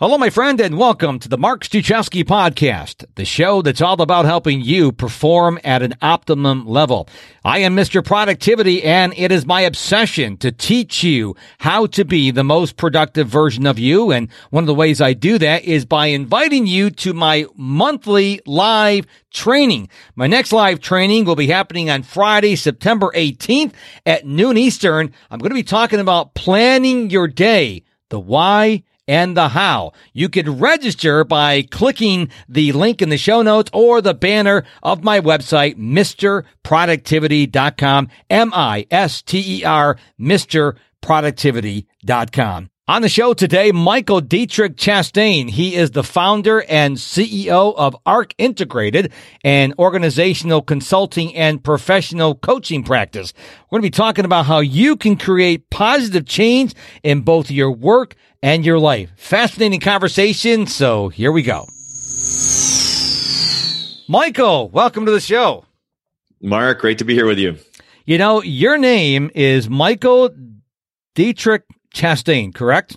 Hello, my friend, and welcome to the Mark Struczewski podcast, the show that's all about helping you perform at an optimum level. I am Mr. Productivity, and it is my obsession to teach you how to be the most productive version of you. And one of the ways I do that is by inviting you to my monthly live training. My next live training will be happening on Friday, September 18th at noon Eastern. I'm going to be talking about planning your day, the why and the how. You can register by clicking the link in the show notes or the banner of my website, MrProductivity.com, M-I-S-T-E-R, MrProductivity.com. On the show today, Michael Dietrich Chastain. He is the founder and CEO of Arc Integrated, an organizational consulting and professional coaching practice. We're going to be talking about how you can create positive change in both your work and your life. Fascinating conversation, so here we go. Michael, welcome to the show. Mark, great to be here with you. You know, your name is Michael Dietrich Chastain, correct?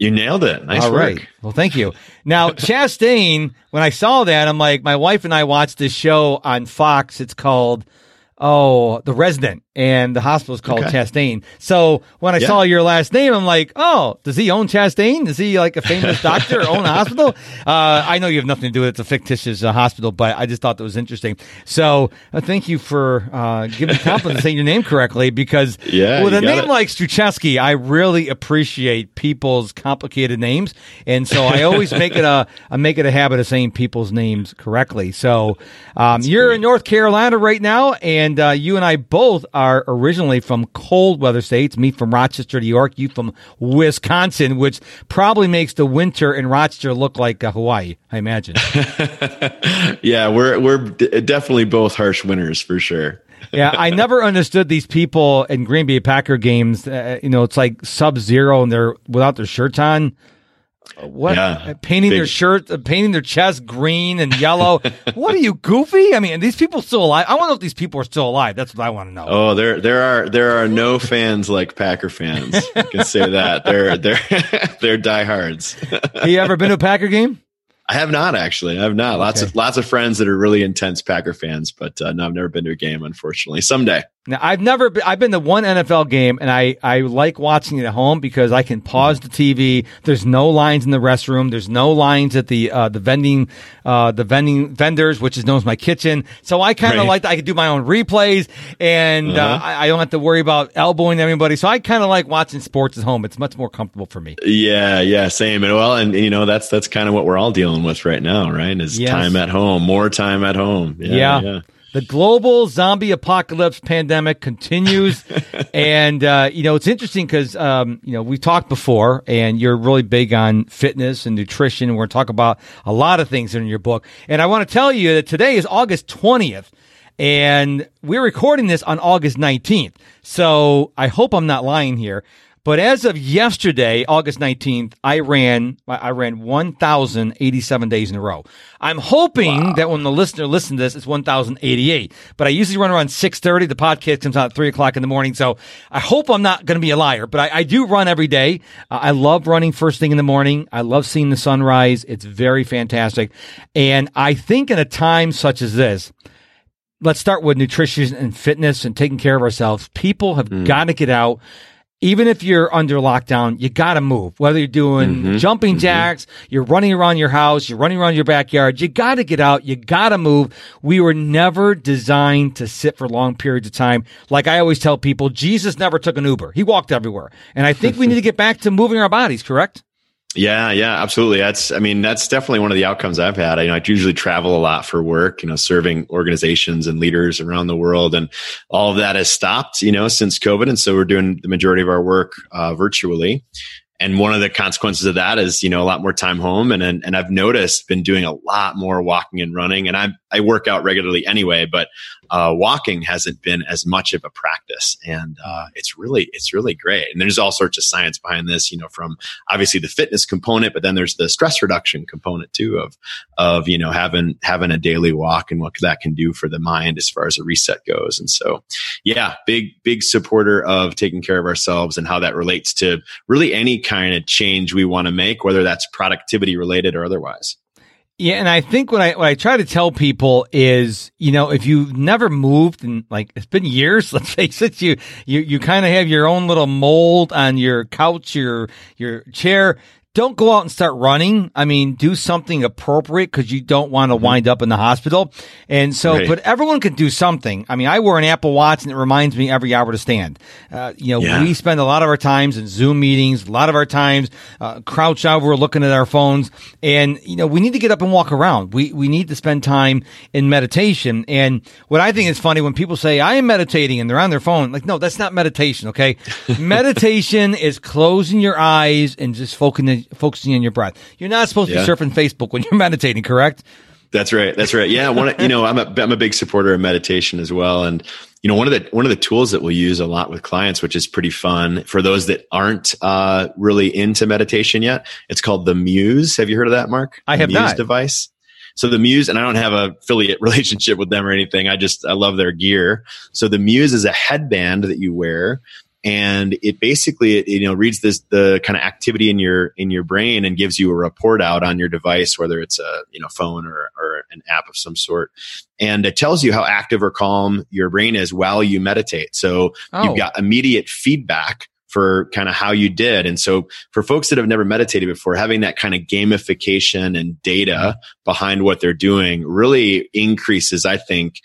You nailed it. Nice work. All right. Well, thank you. Now, Chastain, when I saw that, I'm like, my wife and I watched this show on Fox. It's called, The Resident, and the hospital is called Chastain. So when I saw your last name, I'm like, oh, does he own Chastain? Is he like a famous doctor or own a hospital? I know you have nothing to do with it. It's a fictitious hospital, but I just thought that was interesting. So thank you for giving me compliments saying your name correctly, because with a name like Struczewski, I really appreciate people's complicated names. And so I always make it a habit of saying people's names correctly. So you're in North Carolina right now, and you and I both are originally from cold weather states, me from Rochester, New York, you from Wisconsin, which probably makes the winter in Rochester look like Hawaii, I imagine. Yeah, we're definitely both harsh winters for sure. Yeah, I never understood these people in Green Bay Packer games. It's like sub-zero and they're without their shirts on. Painting their chest green and yellow. What are you, goofy? I mean, are these people still alive? I want to know if these people are still alive. That's what I want to know. Oh, there are no fans like Packer fans. You can say that. They're diehards. Have you ever been to a Packer game? I have not, actually. I have not. Lots of friends that are really intense Packer fans, but no, I've never been to a game, unfortunately. Someday. Now, I've been to one NFL game, and I like watching it at home because I can pause the TV. There's no lines in the restroom. There's no lines at the vending vendors, which is known as my kitchen. So I kind of like that. I can do my own replays, and I don't have to worry about elbowing everybody. So I kind of like watching sports at home. It's much more comfortable for me. Yeah, same. And well, and that's kind of what we're all dealing with right now, right? Is time at home, more time at home. Yeah. The global zombie apocalypse pandemic continues. And, it's interesting because, we've talked before and you're really big on fitness and nutrition. And we're talking about a lot of things in your book. And I want to tell you that today is August 20th and we're recording this on August 19th. So I hope I'm not lying here. But as of yesterday, August 19th, I ran 1,087 days in a row. I'm hoping that when the listener listens to this, it's 1,088. But I usually run around 6:30. The podcast comes out at 3 o'clock in the morning. So I hope I'm not going to be a liar. But I do run every day. I love running first thing in the morning. I love seeing the sunrise. It's very fantastic. And I think in a time such as this, let's start with nutrition and fitness and taking care of ourselves. People have got to get out. Even if you're under lockdown, you got to move. Whether you're doing jumping jacks, you're running around your house, you're running around your backyard, you got to get out, you got to move. We were never designed to sit for long periods of time. Like I always tell people, Jesus never took an Uber. He walked everywhere. And I think we need to get back to moving our bodies, correct? Yeah, absolutely. That's definitely one of the outcomes I've had. I usually travel a lot for work, serving organizations and leaders around the world, and all of that has stopped, since COVID. And so we're doing the majority of our work virtually. And one of the consequences of that is, a lot more time home. And I've noticed been doing a lot more walking and running. And I work out regularly anyway, but walking hasn't been as much of a practice. And it's really great. And there's all sorts of science behind this, from obviously the fitness component, but then there's the stress reduction component too of having a daily walk and what that can do for the mind as far as a reset goes. And so, big supporter of taking care of ourselves and how that relates to really any kind of change we want to make, whether that's productivity related or otherwise. Yeah, and I think what I try to tell people is, you know, if you've never moved and like it's been years, let's face it, you kind of have your own little mold on your couch, your chair. Don't go out and start running. I mean, do something appropriate because you don't want to wind up in the hospital. And so, But everyone can do something. I mean, I wear an Apple Watch and it reminds me every hour to stand. We spend a lot of our times in Zoom meetings, a lot of our times crouched over looking at our phones. And, you know, we need to get up and walk around. We need to spend time in meditation. And what I think is funny when people say, I am meditating and they're on their phone. Like, no, that's not meditation. Okay. Meditation is closing your eyes and just focusing on your breath. You're not supposed to be surfing Facebook when you're meditating, correct? That's right. Yeah, I'm a big supporter of meditation as well, and you know, one of the tools that we'll use a lot with clients, which is pretty fun for those that aren't really into meditation yet, it's called the Muse. Have you heard of that, Mark? I have not. Muse device. So the Muse, and I don't have an affiliate relationship with them or anything. I love their gear. So the Muse is a headband that you wear. And it basically, you know, reads the kind of activity in your brain and gives you a report out on your device, whether it's a, you know, phone or an app of some sort. And it tells you how active or calm your brain is while you meditate. So you've got immediate feedback for kind of how you did. And so for folks that have never meditated before, having that kind of gamification and data behind what they're doing really increases, I think,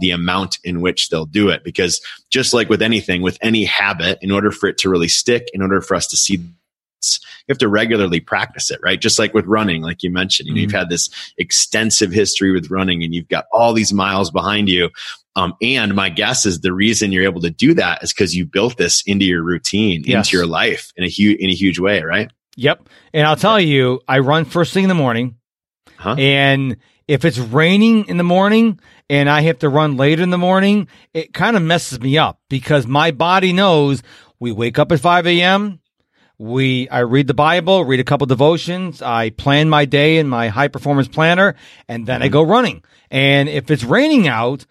the amount in which they'll do it. Because just like with anything, with any habit, in order for it to really stick, in order for us to see, you have to regularly practice it, right? Just like with running, like you mentioned, you've had this extensive history with running and you've got all these miles behind you. And my guess is the reason you're able to do that is because you built this into your routine, into your life in a huge way, right? Yep. And I'll tell you, I run first thing in the morning. Huh? And if it's raining in the morning and I have to run later in the morning, it kind of messes me up because my body knows we wake up at 5 a.m., I read the Bible, read a couple devotions, I plan my day in my high-performance planner, and then I go running. And if it's raining out,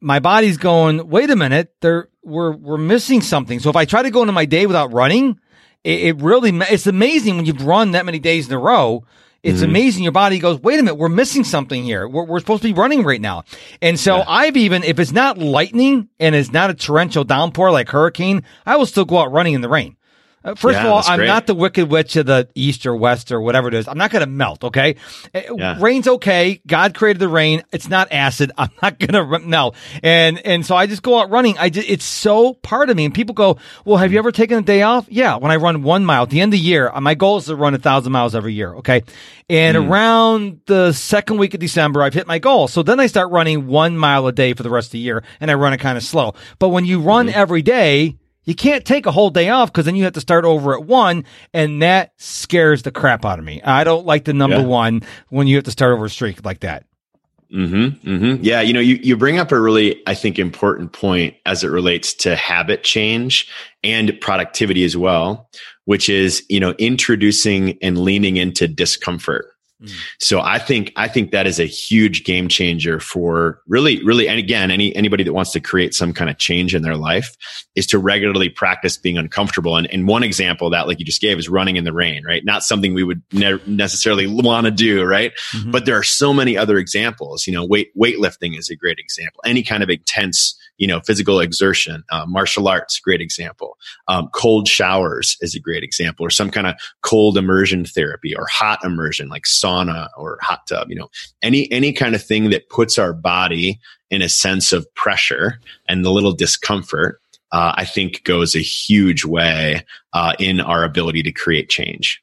my body's going, wait a minute, we're missing something. So if I try to go into my day without running, it's amazing when you've run that many days in a row. It's amazing. Your body goes, wait a minute, we're missing something here. We're supposed to be running right now. And so if it's not lightning and it's not a torrential downpour like hurricane, I will still go out running in the rain. First of all, I'm not the wicked witch of the east or west or whatever it is. I'm not going to melt, okay? Yeah. Rain's okay. God created the rain. It's not acid. I'm not going to melt. And so I just go out running. It's so part of me. And people go, well, have you ever taken a day off? Yeah, when I run 1 mile. At the end of the year, my goal is to run 1,000 miles every year, okay? And around the second week of December, I've hit my goal. So then I start running 1 mile a day for the rest of the year, and I run it kind of slow. But when you run every day, you can't take a whole day off because then you have to start over at 1, and that scares the crap out of me. I don't like the number one when you have to start over a streak like that. Yeah, you know, you bring up a really, I think, important point as it relates to habit change and productivity as well, which is, you know, introducing and leaning into discomfort. So I think that is a huge game changer for really, really, and again, anybody that wants to create some kind of change in their life is to regularly practice being uncomfortable. And one example that, like you just gave, is running in the rain, right? Not something we would necessarily want to do, right? But there are so many other examples. You know, weightlifting is a great example. Any kind of intense, you know, physical exertion, martial arts, great example. Cold showers is a great example, or some kind of cold immersion therapy or hot immersion, like sauna or hot tub, you know, any kind of thing that puts our body in a sense of pressure and the little discomfort, I think goes a huge way in our ability to create change.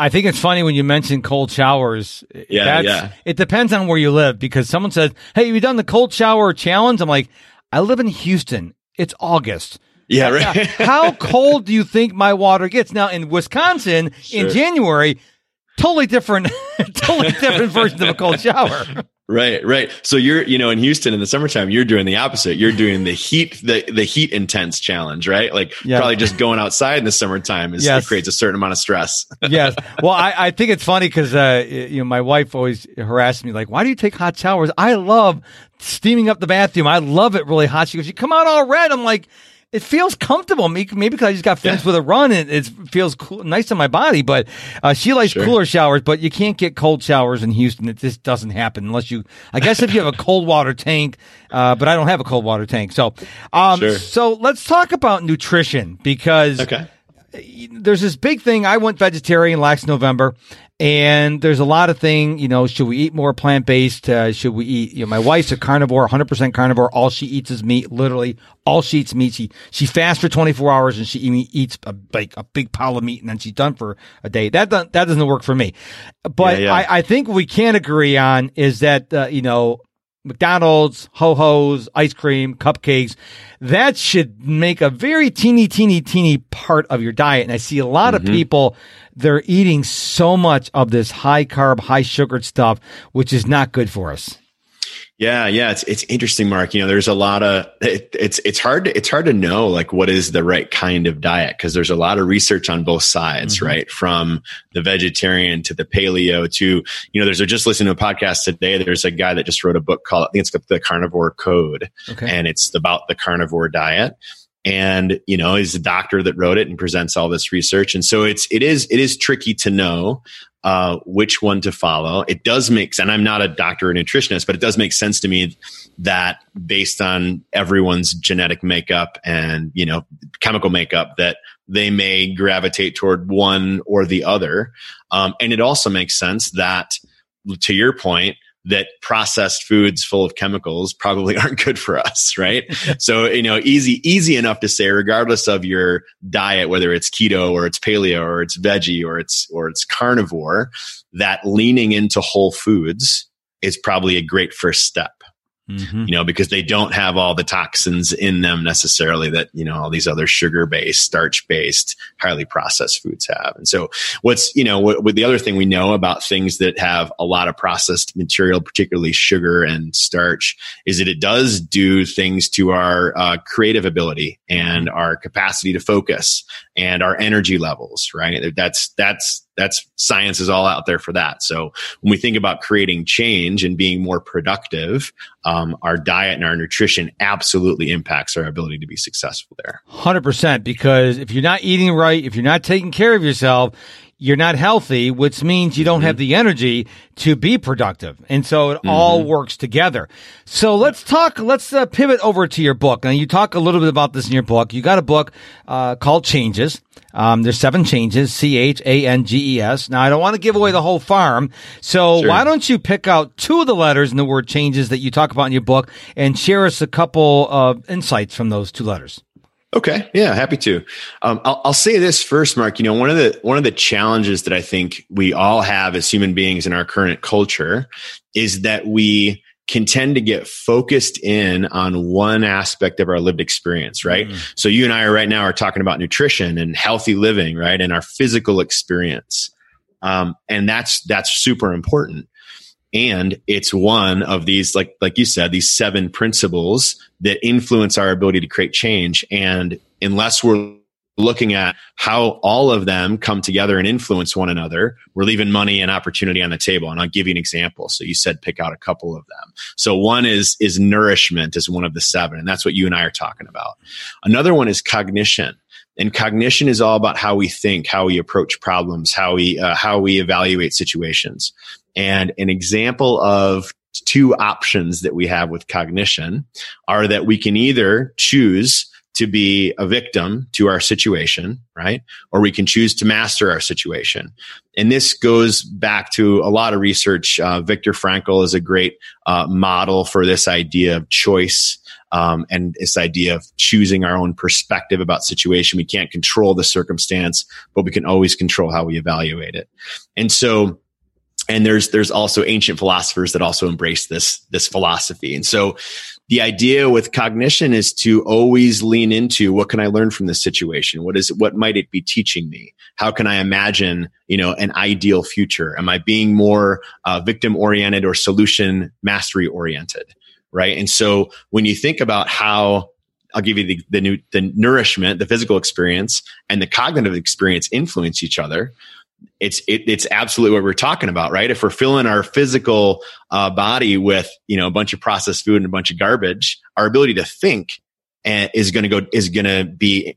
I think it's funny when you mention cold showers. It depends on where you live, because someone says, hey, have you done the cold shower challenge? I'm like, I live in Houston. It's August. Yeah, right. How cold do you think my water gets? Now, in Wisconsin, in January, totally different version of a cold shower. Right. So you're, you know, in Houston in the summertime, you're doing the opposite. You're doing the heat intense challenge, right? Like probably just going outside in the summertime it creates a certain amount of stress. Yes. Well, I think it's funny because, you know, my wife always harassed me like, why do you take hot showers? I love steaming up the bathroom. I love it really hot. She goes, you come out all red. I'm like, It feels comfortable. Maybe because I just got finished with a run and it feels cool, nice on my body. But she likes cooler showers, but you can't get cold showers in Houston. It just doesn't happen unless you, I guess, if you have a cold water tank. But I don't have a cold water tank. So, so let's talk about nutrition because there's this big thing. I went vegetarian last November. And there's a lot of thing, you know, should we eat more plant-based? Should we eat, you know, my wife's a carnivore, 100% carnivore. All she eats is meat, literally. All she eats meat. She fasts for 24 hours and she eats like a big pile of meat and then she's done for a day. That doesn't work for me. But I think what we can agree on is that, you know, McDonald's, Ho-Ho's, ice cream, cupcakes, that should make a very teeny part of your diet. And I see a lot of people, they're eating so much of this high carb, high sugar stuff, which is not good for us. Yeah. It's interesting, Mark. You know, there's a lot of, it's hard to know like what is the right kind of diet. Cause there's a lot of research on both sides, right? From the vegetarian to the paleo to, you know, just listening to a podcast today. There's a guy that just wrote a book called, I think it's The Carnivore Code. Okay. And it's about the carnivore diet. And, you know, he's the doctor that wrote it and presents all this research. And so it is tricky to know which one to follow. It does make sense. And I'm not a doctor or nutritionist, but it does make sense to me that based on everyone's genetic makeup and, you know, chemical makeup, that they may gravitate toward one or the other. And it also makes sense that, to your point, that processed foods full of chemicals probably aren't good for us, right? So, you know, easy enough to say, regardless of your diet, whether it's keto or it's paleo or it's veggie or it's carnivore, that leaning into whole foods is probably a great first step. You know, because they don't have all the toxins in them necessarily that, you know, all these other sugar-based, starch-based, highly processed foods have. And so what's, you know, what the other thing we know about things that have a lot of processed material, particularly sugar and starch, is that it does do things to our creative ability and our capacity to focus and our energy levels, right? That's science is all out there for that. So when we think about creating change and being more productive, our diet and our nutrition absolutely impacts our ability to be successful there. 100%, because if you're not eating right, if you're not taking care of yourself, you're not healthy, which means you don't have the energy to be productive. And so it all works together. So let's pivot over to your book. Now you talk a little bit about this in your book. You got a book, called Changes. There's 7 changes, CHANGES. Now I don't want to give away the whole farm. So why don't you pick out 2 of the letters in the word changes that you talk about in your book and share us a couple of insights from those 2 letters. Okay. Yeah. Happy to. I'll say this first, Mark, you know, one of the challenges that I think we all have as human beings in our current culture is that we can tend to get focused in on one aspect of our lived experience, right? So you and I right now are talking about nutrition and healthy living, right? And our physical experience. And that's super important. And it's one of these, like you said, these 7 principles that influence our ability to create change. And unless we're looking at how all of them come together and influence one another, we're leaving money and opportunity on the table. And I'll give you an example. So you said pick out a couple of them. So one is nourishment is one of the 7. And that's what you and I are talking about. Another one is cognition. And cognition is all about how we think, how we approach problems, how we evaluate situations. And an example of 2 options that we have with cognition are that we can either choose to be a victim to our situation, right? Or we can choose to master our situation. And this goes back to a lot of research. Viktor Frankl is a great model for this idea of choice. And this idea of choosing our own perspective about situation. We can't control the circumstance, but we can always control how we evaluate it. And so, and there's also ancient philosophers that also embrace this philosophy. And so the idea with cognition is to always lean into what can I learn from this situation? What might it be teaching me? How can I imagine, you know, an ideal future? Am I being more victim oriented or solution mastery oriented? Right. And so when you think about how, I'll give you the nourishment, the physical experience and the cognitive experience influence each other, it's absolutely what we're talking about, right? If we're filling our physical body with, you know, a bunch of processed food and a bunch of garbage, our ability to think and is going to be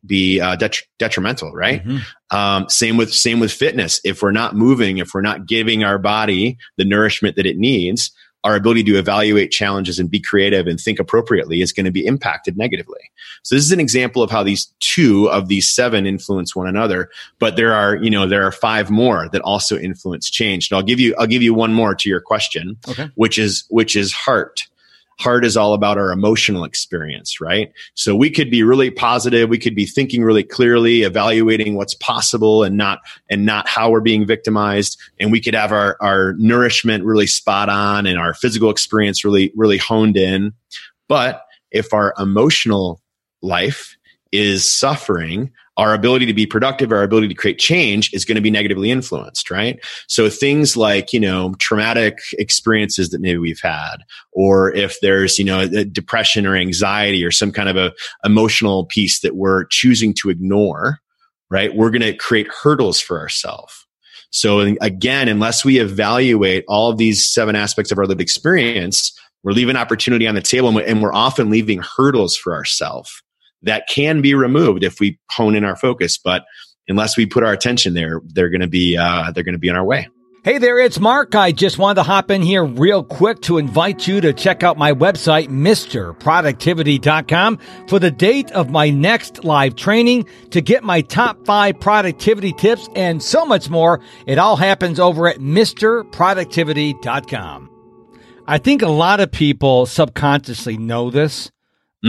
detrimental, right? Mm-hmm. Same with fitness. If we're not moving, if we're not giving our body the nourishment that it needs, our ability to evaluate challenges and be creative and think appropriately is going to be impacted negatively. So this is an example of how these two of these seven influence one another, but there are five more that also influence change. And I'll give you one more to your question, okay, which is heart. Heart is all about our emotional experience, right? So we could be really positive. We could be thinking really clearly, evaluating what's possible and not how we're being victimized. And we could have our nourishment really spot on and our physical experience really, really honed in. But if our emotional life is suffering, our ability to be productive, our ability to create change is going to be negatively influenced, right? So things like, traumatic experiences that maybe we've had, or if there's, depression or anxiety or some kind of a emotional piece that we're choosing to ignore, right? We're going to create hurdles for ourselves. So again, unless we evaluate all of these seven aspects of our lived experience, we're leaving opportunity on the table, and we're often leaving hurdles for ourselves that can be removed if we hone in our focus. But unless we put our attention there, they're going to be in our way. Hey there, it's Mark. I just wanted to hop in here real quick to invite you to check out my website, MrProductivity.com, for the date of my next live training to get my top 5 productivity tips and so much more. It all happens over at MrProductivity.com. I think a lot of people subconsciously know this,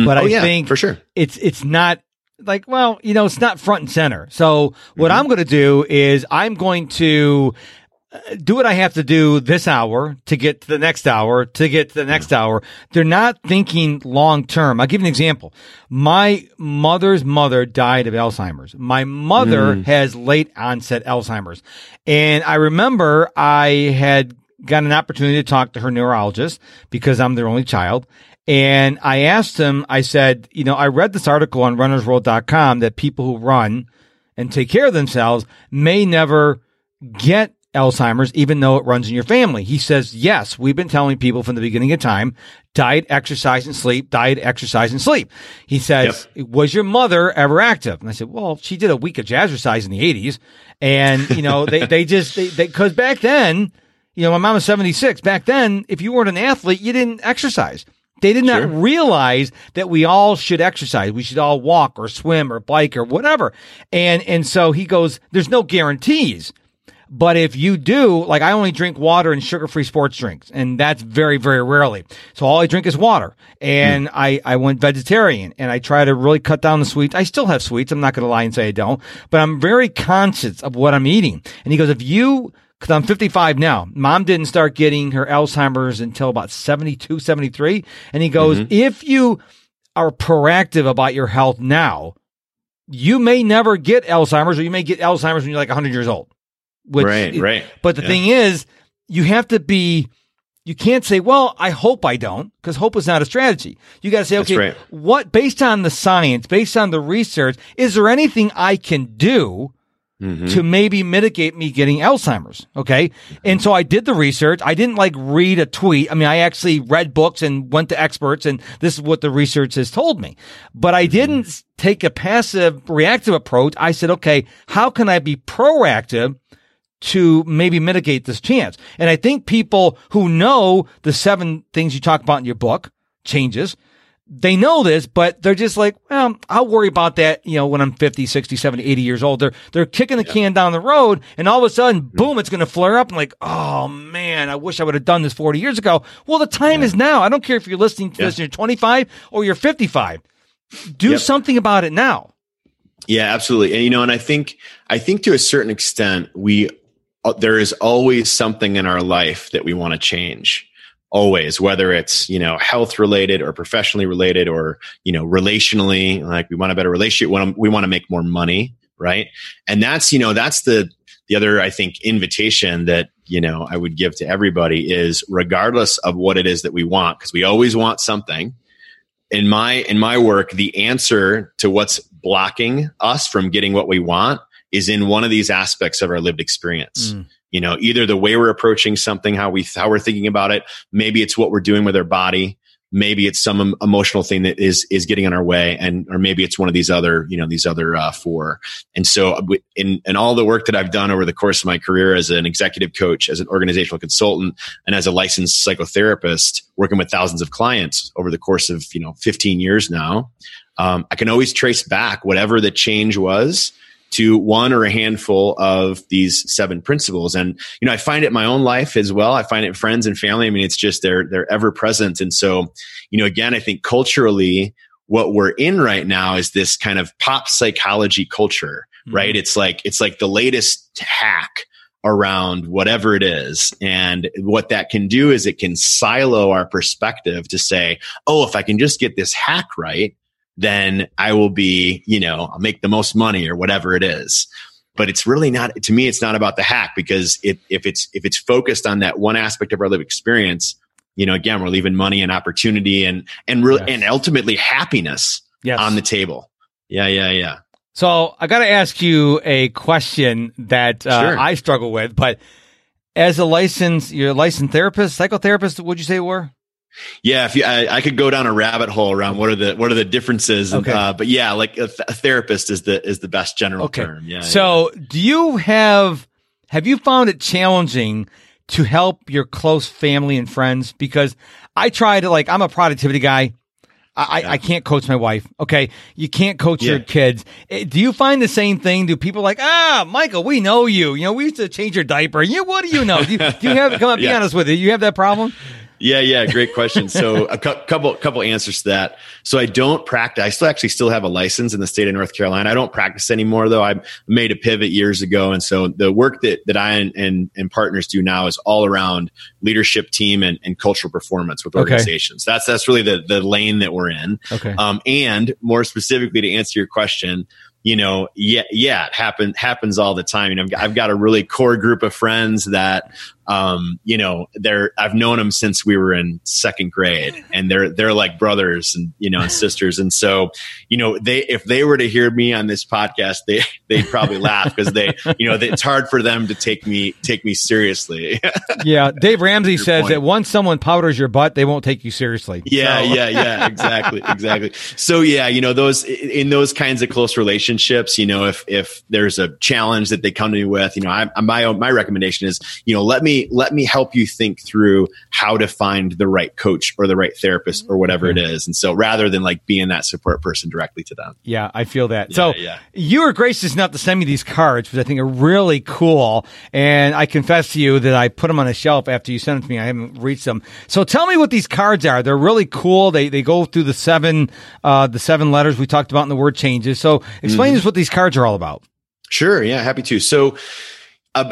but I think for sure it's not like, it's not front and center. So what I'm going to do is I'm going to do what I have to do this hour to get to the next hour, to get to the next hour. They're not thinking long term. I'll give you an example. My mother's mother died of Alzheimer's. My mother has late onset Alzheimer's. And I remember I had got an opportunity to talk to her neurologist because I'm their only child. And I asked him, I said, I read this article on runnersworld.com that people who run and take care of themselves may never get Alzheimer's, even though it runs in your family. He says, yes, we've been telling people from the beginning of time, diet, exercise, and sleep, diet, exercise, and sleep. He says, was your mother ever active? And I said, well, she did a week of jazzercise in the 80s. And, because back then, my mom was 76. Back then, if you weren't an athlete, you didn't exercise. They did not realize that we all should exercise. We should all walk or swim or bike or whatever. And so he goes, there's no guarantees. But if you do, like I only drink water and sugar-free sports drinks, and that's very, very rarely. So all I drink is water. And I went vegetarian, and I try to really cut down the sweets. I still have sweets. I'm not going to lie and say I don't. But I'm very conscious of what I'm eating. And he goes, because I'm 55 now. Mom didn't start getting her Alzheimer's until about 72, 73. And he goes, if you are proactive about your health now, you may never get Alzheimer's, or you may get Alzheimer's when you're like 100 years old. Right. But the thing is, you can't say, well, I hope I don't, because hope is not a strategy. You got to say, what, based on the science, based on the research, is there anything I can do to maybe mitigate me getting Alzheimer's? Okay. And so I did the research. I didn't read a tweet. I mean, I actually read books and went to experts, and this is what the research has told me. But I didn't take a passive reactive approach. I said, okay, how can I be proactive to maybe mitigate this chance? And I think people who know the 7 things you talk about in your book, Changes, they know this, but they're just like, well, I'll worry about that, when I'm 50, 60, 70, 80 years old. They're kicking the can down the road, and all of a sudden, boom, it's going to flare up. And oh man, I wish I would have done this 40 years ago. Well, the time is now. I don't care if you're listening to this and you're 25 or you're 55. Do something about it now. Yeah, absolutely. And and I think to a certain extent, there is always something in our life that we want to change. Always, whether it's, health related or professionally related or, relationally, like we want a better relationship, we want to make more money, right? And that's, that's the other, I think, invitation that, I would give to everybody is, regardless of what it is that we want, because we always want something. In my work, the answer to what's blocking us from getting what we want is in one of these aspects of our lived experience. Either the way we're approaching something, how we're thinking about it. Maybe it's what we're doing with our body. Maybe it's some emotional thing that is getting in our way, or maybe it's one of these other, these other four. And so in all the work that I've done over the course of my career as an executive coach, as an organizational consultant, and as a licensed psychotherapist, working with thousands of clients over the course of, 15 years now, I can always trace back whatever the change was to one or a handful of these seven principles. And, I find it in my own life as well. I find it in friends and family. I mean, it's just, they're ever present. And so, again, I think culturally, what we're in right now is this kind of pop psychology culture, right? It's like the latest hack around whatever it is. And what that can do is it can silo our perspective to say, oh, if I can just get this hack right, then I will be, I'll make the most money or whatever it is. But it's really not, to me, it's not about the hack, because if it's focused on that one aspect of our lived experience, again, we're leaving money and opportunity and really, yes, and ultimately happiness, yes, on the table. Yeah. Yeah. Yeah. So I got to ask you a question that sure, I struggle with, but as you're a licensed therapist, psychotherapist, would you say you were? Yeah, I could go down a rabbit hole around what are the differences, okay, but yeah, like a therapist is the best general, okay, term. Yeah. So, yeah. Do you have you found it challenging to help your close family and friends? Because I try to, I'm a productivity guy. I can't coach my wife. Okay, you can't coach, yeah, your kids. Do you find the same thing? Do people Michael, we know you. We used to change your diaper. What do you know? Do you have? Come on, be yeah, honest with you. You have that problem? Yeah. Great question. So a couple answers to that. So I don't practice. I still have a license in the state of North Carolina. I don't practice anymore, though. I made a pivot years ago. And so the work that I and partners do now is all around leadership, team, and cultural performance with organizations. Okay. That's really the lane that we're in. Okay. And more specifically, to answer your question, it happens all the time. I've got a really core group of friends that, I've known them since we were in second grade, and they're like brothers and, and sisters. And so, if they were to hear me on this podcast, they'd probably laugh, because it's hard for them to take me seriously. Yeah. Dave Ramsey says that once someone powders your butt, they won't take you seriously. Yeah. So. Yeah. Exactly. So yeah, those, in those kinds of close relationships, if there's a challenge that they come to me with, my recommendation is, let me help you think through how to find the right coach or the right therapist or whatever it is. And so rather than being that support person directly to them. Yeah, I feel that. Yeah, so you were gracious enough to send me these cards, which I think are really cool. And I confess to you that I put them on a shelf after you sent them to me. I haven't reached them. So tell me what these cards are. They're really cool. They go through the seven letters we talked about in the word changes. So explain to us what these cards are all about. Sure. Yeah, happy to. So I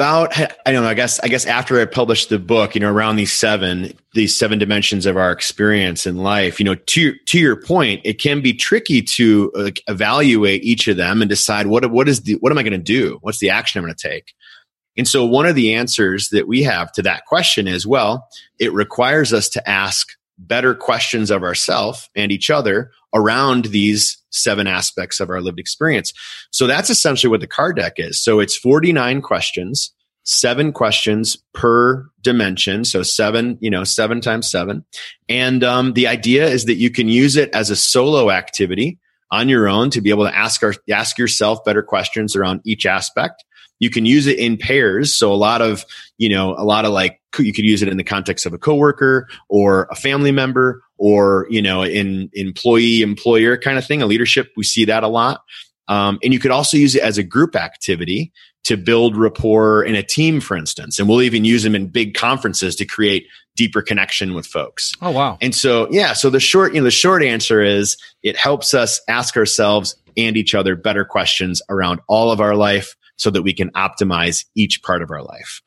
guess after I published the book, around these seven dimensions of our experience in life, to your point, it can be tricky to evaluate each of them and decide what am I going to do? What's the action I'm going to take? And so one of the answers that we have to that question is, it requires us to ask better questions of ourselves and each other around these seven aspects of our lived experience. So that's essentially what the card deck is. So it's 49 questions, 7 questions per dimension. So 7, 7 times 7. And the idea is that you can use it as a solo activity on your own to be able to ask yourself better questions around each aspect. You can use it in pairs. So a lot of you could use it in the context of a coworker or a family member, or, in employee, employer kind of thing, a leadership. We see that a lot. And you could also use it as a group activity to build rapport in a team, for instance. And we'll even use them in big conferences to create deeper connection with folks. Oh, wow. And so, yeah. So the short answer is it helps us ask ourselves and each other better questions around all of our life, so that we can optimize each part of our life.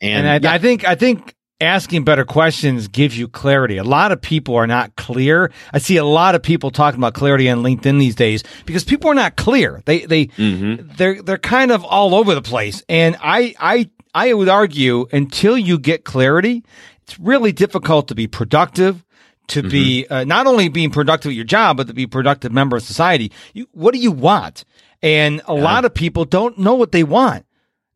And I think asking better questions gives you clarity. A lot of people are not clear. I see a lot of people talking about clarity on LinkedIn these days because people are not clear. They're kind of all over the place. And I would argue, until you get clarity, it's really difficult to be productive, to be not only being productive at your job, but to be a productive member of society. What do you want? And a lot of people don't know what they want.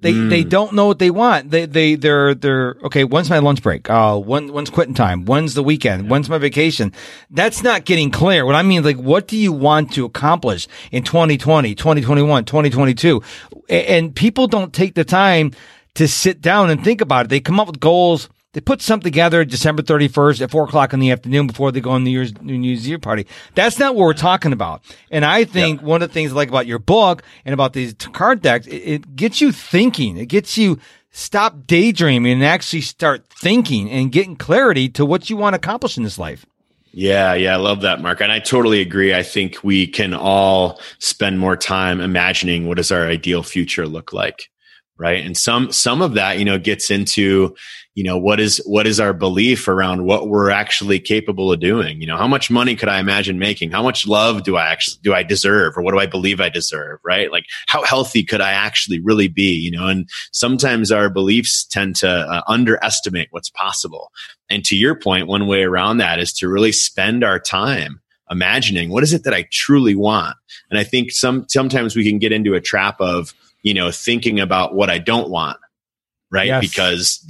They don't know what they want. They're okay. When's my lunch break? When's quitting time? When's the weekend? When's my vacation? That's not getting clear. What I mean, like, what do you want to accomplish in 2020, 2021, 2022? And people don't take the time to sit down and think about it. They come up with goals. They put something together December 31st at 4:00 in the afternoon before they go on the New Year's Eve party. That's not what we're talking about. And I think one of the things I like about your book and about these card decks, it gets you thinking. It gets you stop daydreaming and actually start thinking and getting clarity to what you want to accomplish in this life. Yeah. I love that, Mark. And I totally agree. I think we can all spend more time imagining what does our ideal future look like. Right. And some of that, gets into, what is our belief around what we're actually capable of doing? How much money could I imagine making? How much love do I deserve? Or what do I believe I deserve? Right. Like, how healthy could I actually really be? And sometimes our beliefs tend to underestimate what's possible. And to your point, one way around that is to really spend our time imagining what is it that I truly want. And I think sometimes we can get into a trap of, thinking about what I don't want, right? Yes. Because,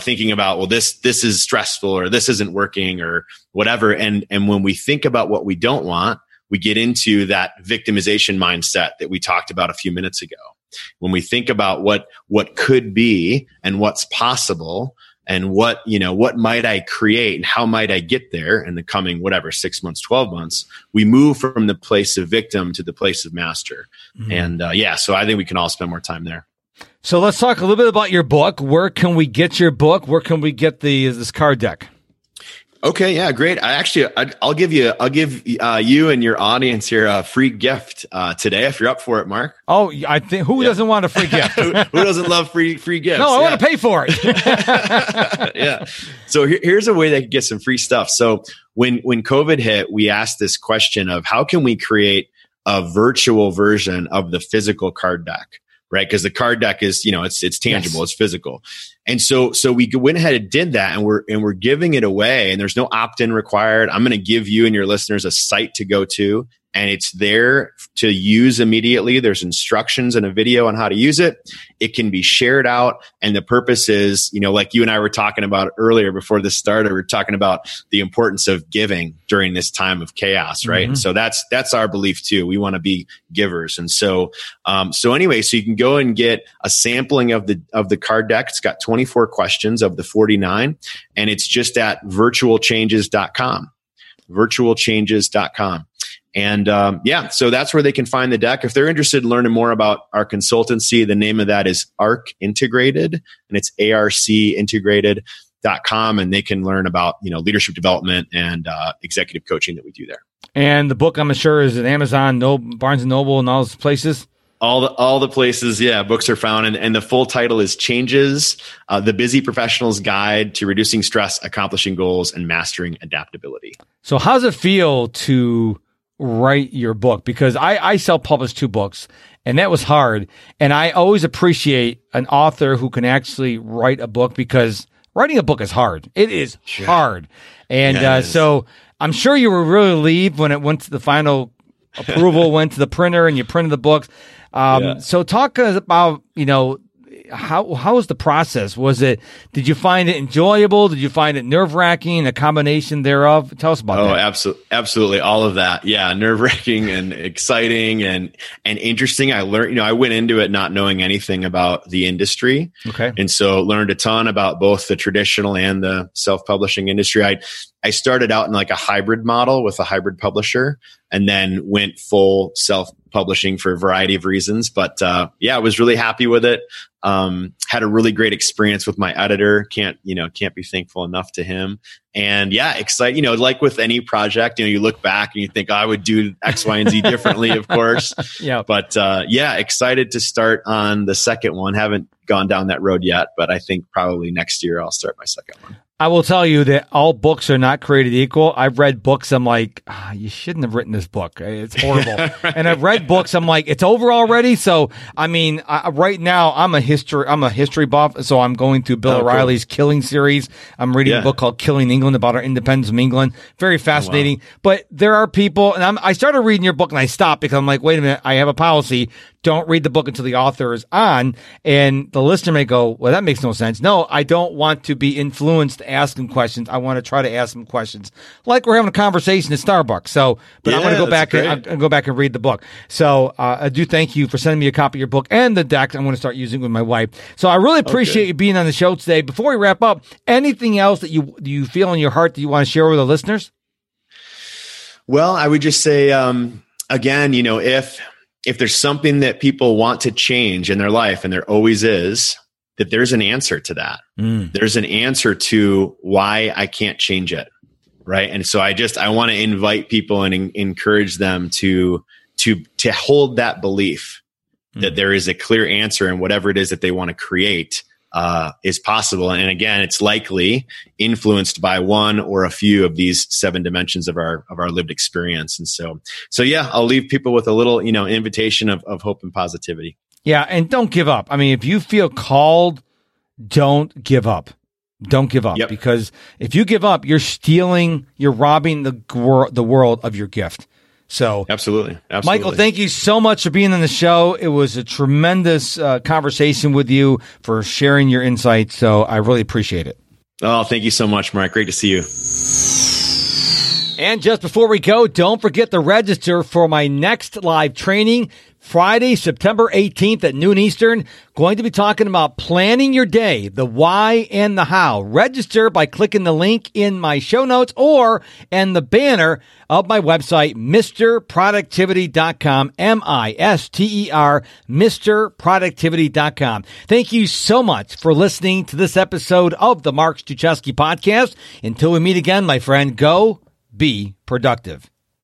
thinking about, well, this is stressful or this isn't working or whatever. And when we think about what we don't want, we get into that victimization mindset that we talked about a few minutes ago. When we think about what could be and what's possible and what might I create and how might I get there in the coming, 6 months, 12 months, we move from the place of victim to the place of master. Mm-hmm. And so I think we can all spend more time there. So let's talk a little bit about your book. Where can we get your book? Where can we get this card deck? Okay. Yeah. Great. I'll give you and your audience here a free gift today if you're up for it, Mark. Oh, I think who doesn't want a free gift? who doesn't love free gifts? No, I want to pay for it. Yeah. So here's a way they can get some free stuff. So when COVID hit, we asked this question of how can we create a virtual version of the physical card deck? Right. Because the card deck is, it's tangible, yes. It's physical. And so we went ahead and did that and we're giving it away and there's no opt-in required. I'm going to give you and your listeners a site to go to and it's there to use immediately. There's instructions and a video on how to use it. It can be shared out. And the purpose is, like you and I were talking about earlier before this started, we're talking about the importance of giving during this time of chaos, right? Mm-hmm. And so that's our belief too. We want to be givers. And so you can go and get a sampling of the card deck. It's got 24 questions of the 49 and it's just at virtualchanges.com, virtualchanges.com. And so that's where they can find the deck. If they're interested in learning more about our consultancy, the name of that is Arc Integrated, and it's arcintegrated.com. And they can learn about leadership development and executive coaching that we do there. And the book, I'm sure, is at Amazon, Barnes & Noble, and all those places. All the places, books are found. And the full title is Changes, The Busy Professional's Guide to Reducing Stress, Accomplishing Goals, and Mastering Adaptability. So how does it feel to write your book? Because I self-published 2 books and that was hard. And I always appreciate an author who can actually write a book because writing a book is hard. It is hard. And so I'm sure you were really relieved when it went to the final approval, went to the printer and you printed the books. So talk about, how was the process? Did you find it enjoyable? Did you find it nerve-wracking? A combination thereof? Tell us about that. Oh, absolutely. All of that. Yeah. Nerve-wracking and exciting and interesting. I learned, I went into it not knowing anything about the industry. Okay. And so learned a ton about both the traditional and the self-publishing industry. I started out in like a hybrid model with a hybrid publisher and then went full self-publishing for a variety of reasons. But I was really happy with it. Had a really great experience with my editor. Can't be thankful enough to him. And excited, like with any project, you look back and you think, I would do X, Y, and Z differently, of course. Yeah. But excited to start on the second one. Haven't gone down that road yet, but I think probably next year I'll start my second one. I will tell you that all books are not created equal. I've read books, I'm like, you shouldn't have written this book. It's horrible. Right. And I've read books, I'm like, it's over already. So, I mean, right now I'm a history buff. So I'm going through Bill O'Reilly's Killing series. I'm reading a book called Killing England about our independence from England. Very fascinating. Oh, wow. But there are people, and I started reading your book and I stopped because I'm like, wait a minute, I have a policy. Don't read the book until the author is on. And the listener may go, well, that makes no sense. No, I don't want to be influenced to ask him questions. I want to try to ask him questions like we're having a conversation at Starbucks. So, but yeah, I want to go back and read the book. So I do thank you for sending me a copy of your book and the deck. I'm going to start using with my wife. So I really appreciate you being on the show today. Before we wrap up, anything else that you feel in your heart that you want to share with the listeners? Well, I would just say, again, you know, if there's something that people want to change in their life, and there always is, that there's an answer to that. Mm. There's an answer to why I can't change it, right? And so I want to invite people and encourage them to hold that belief that there is a clear answer, and whatever it is that they want to create is possible. And again, it's likely influenced by one or a few of these 7 dimensions of our lived experience. And so yeah, I'll leave people with a little, you know, invitation of hope and positivity. Yeah. And don't give up. I mean, if you feel called, don't give up. Don't give up, because if you give up, you're robbing the world of your gift. So absolutely. Michael, thank you so much for being on the show. It was a tremendous conversation with you, for sharing your insights. So I really appreciate it. Oh, thank you so much, Mark. Great to see you. And just before we go, don't forget to register for my next live training, Friday, September 18th at noon Eastern. Going to be talking about planning your day, the why and the how. Register by clicking the link in my show notes or in the banner of my website, MrProductivity.com, MISTER, MrProductivity.com. Thank you so much for listening to this episode of the Mark Struczewski Podcast. Until we meet again, my friend, go be productive.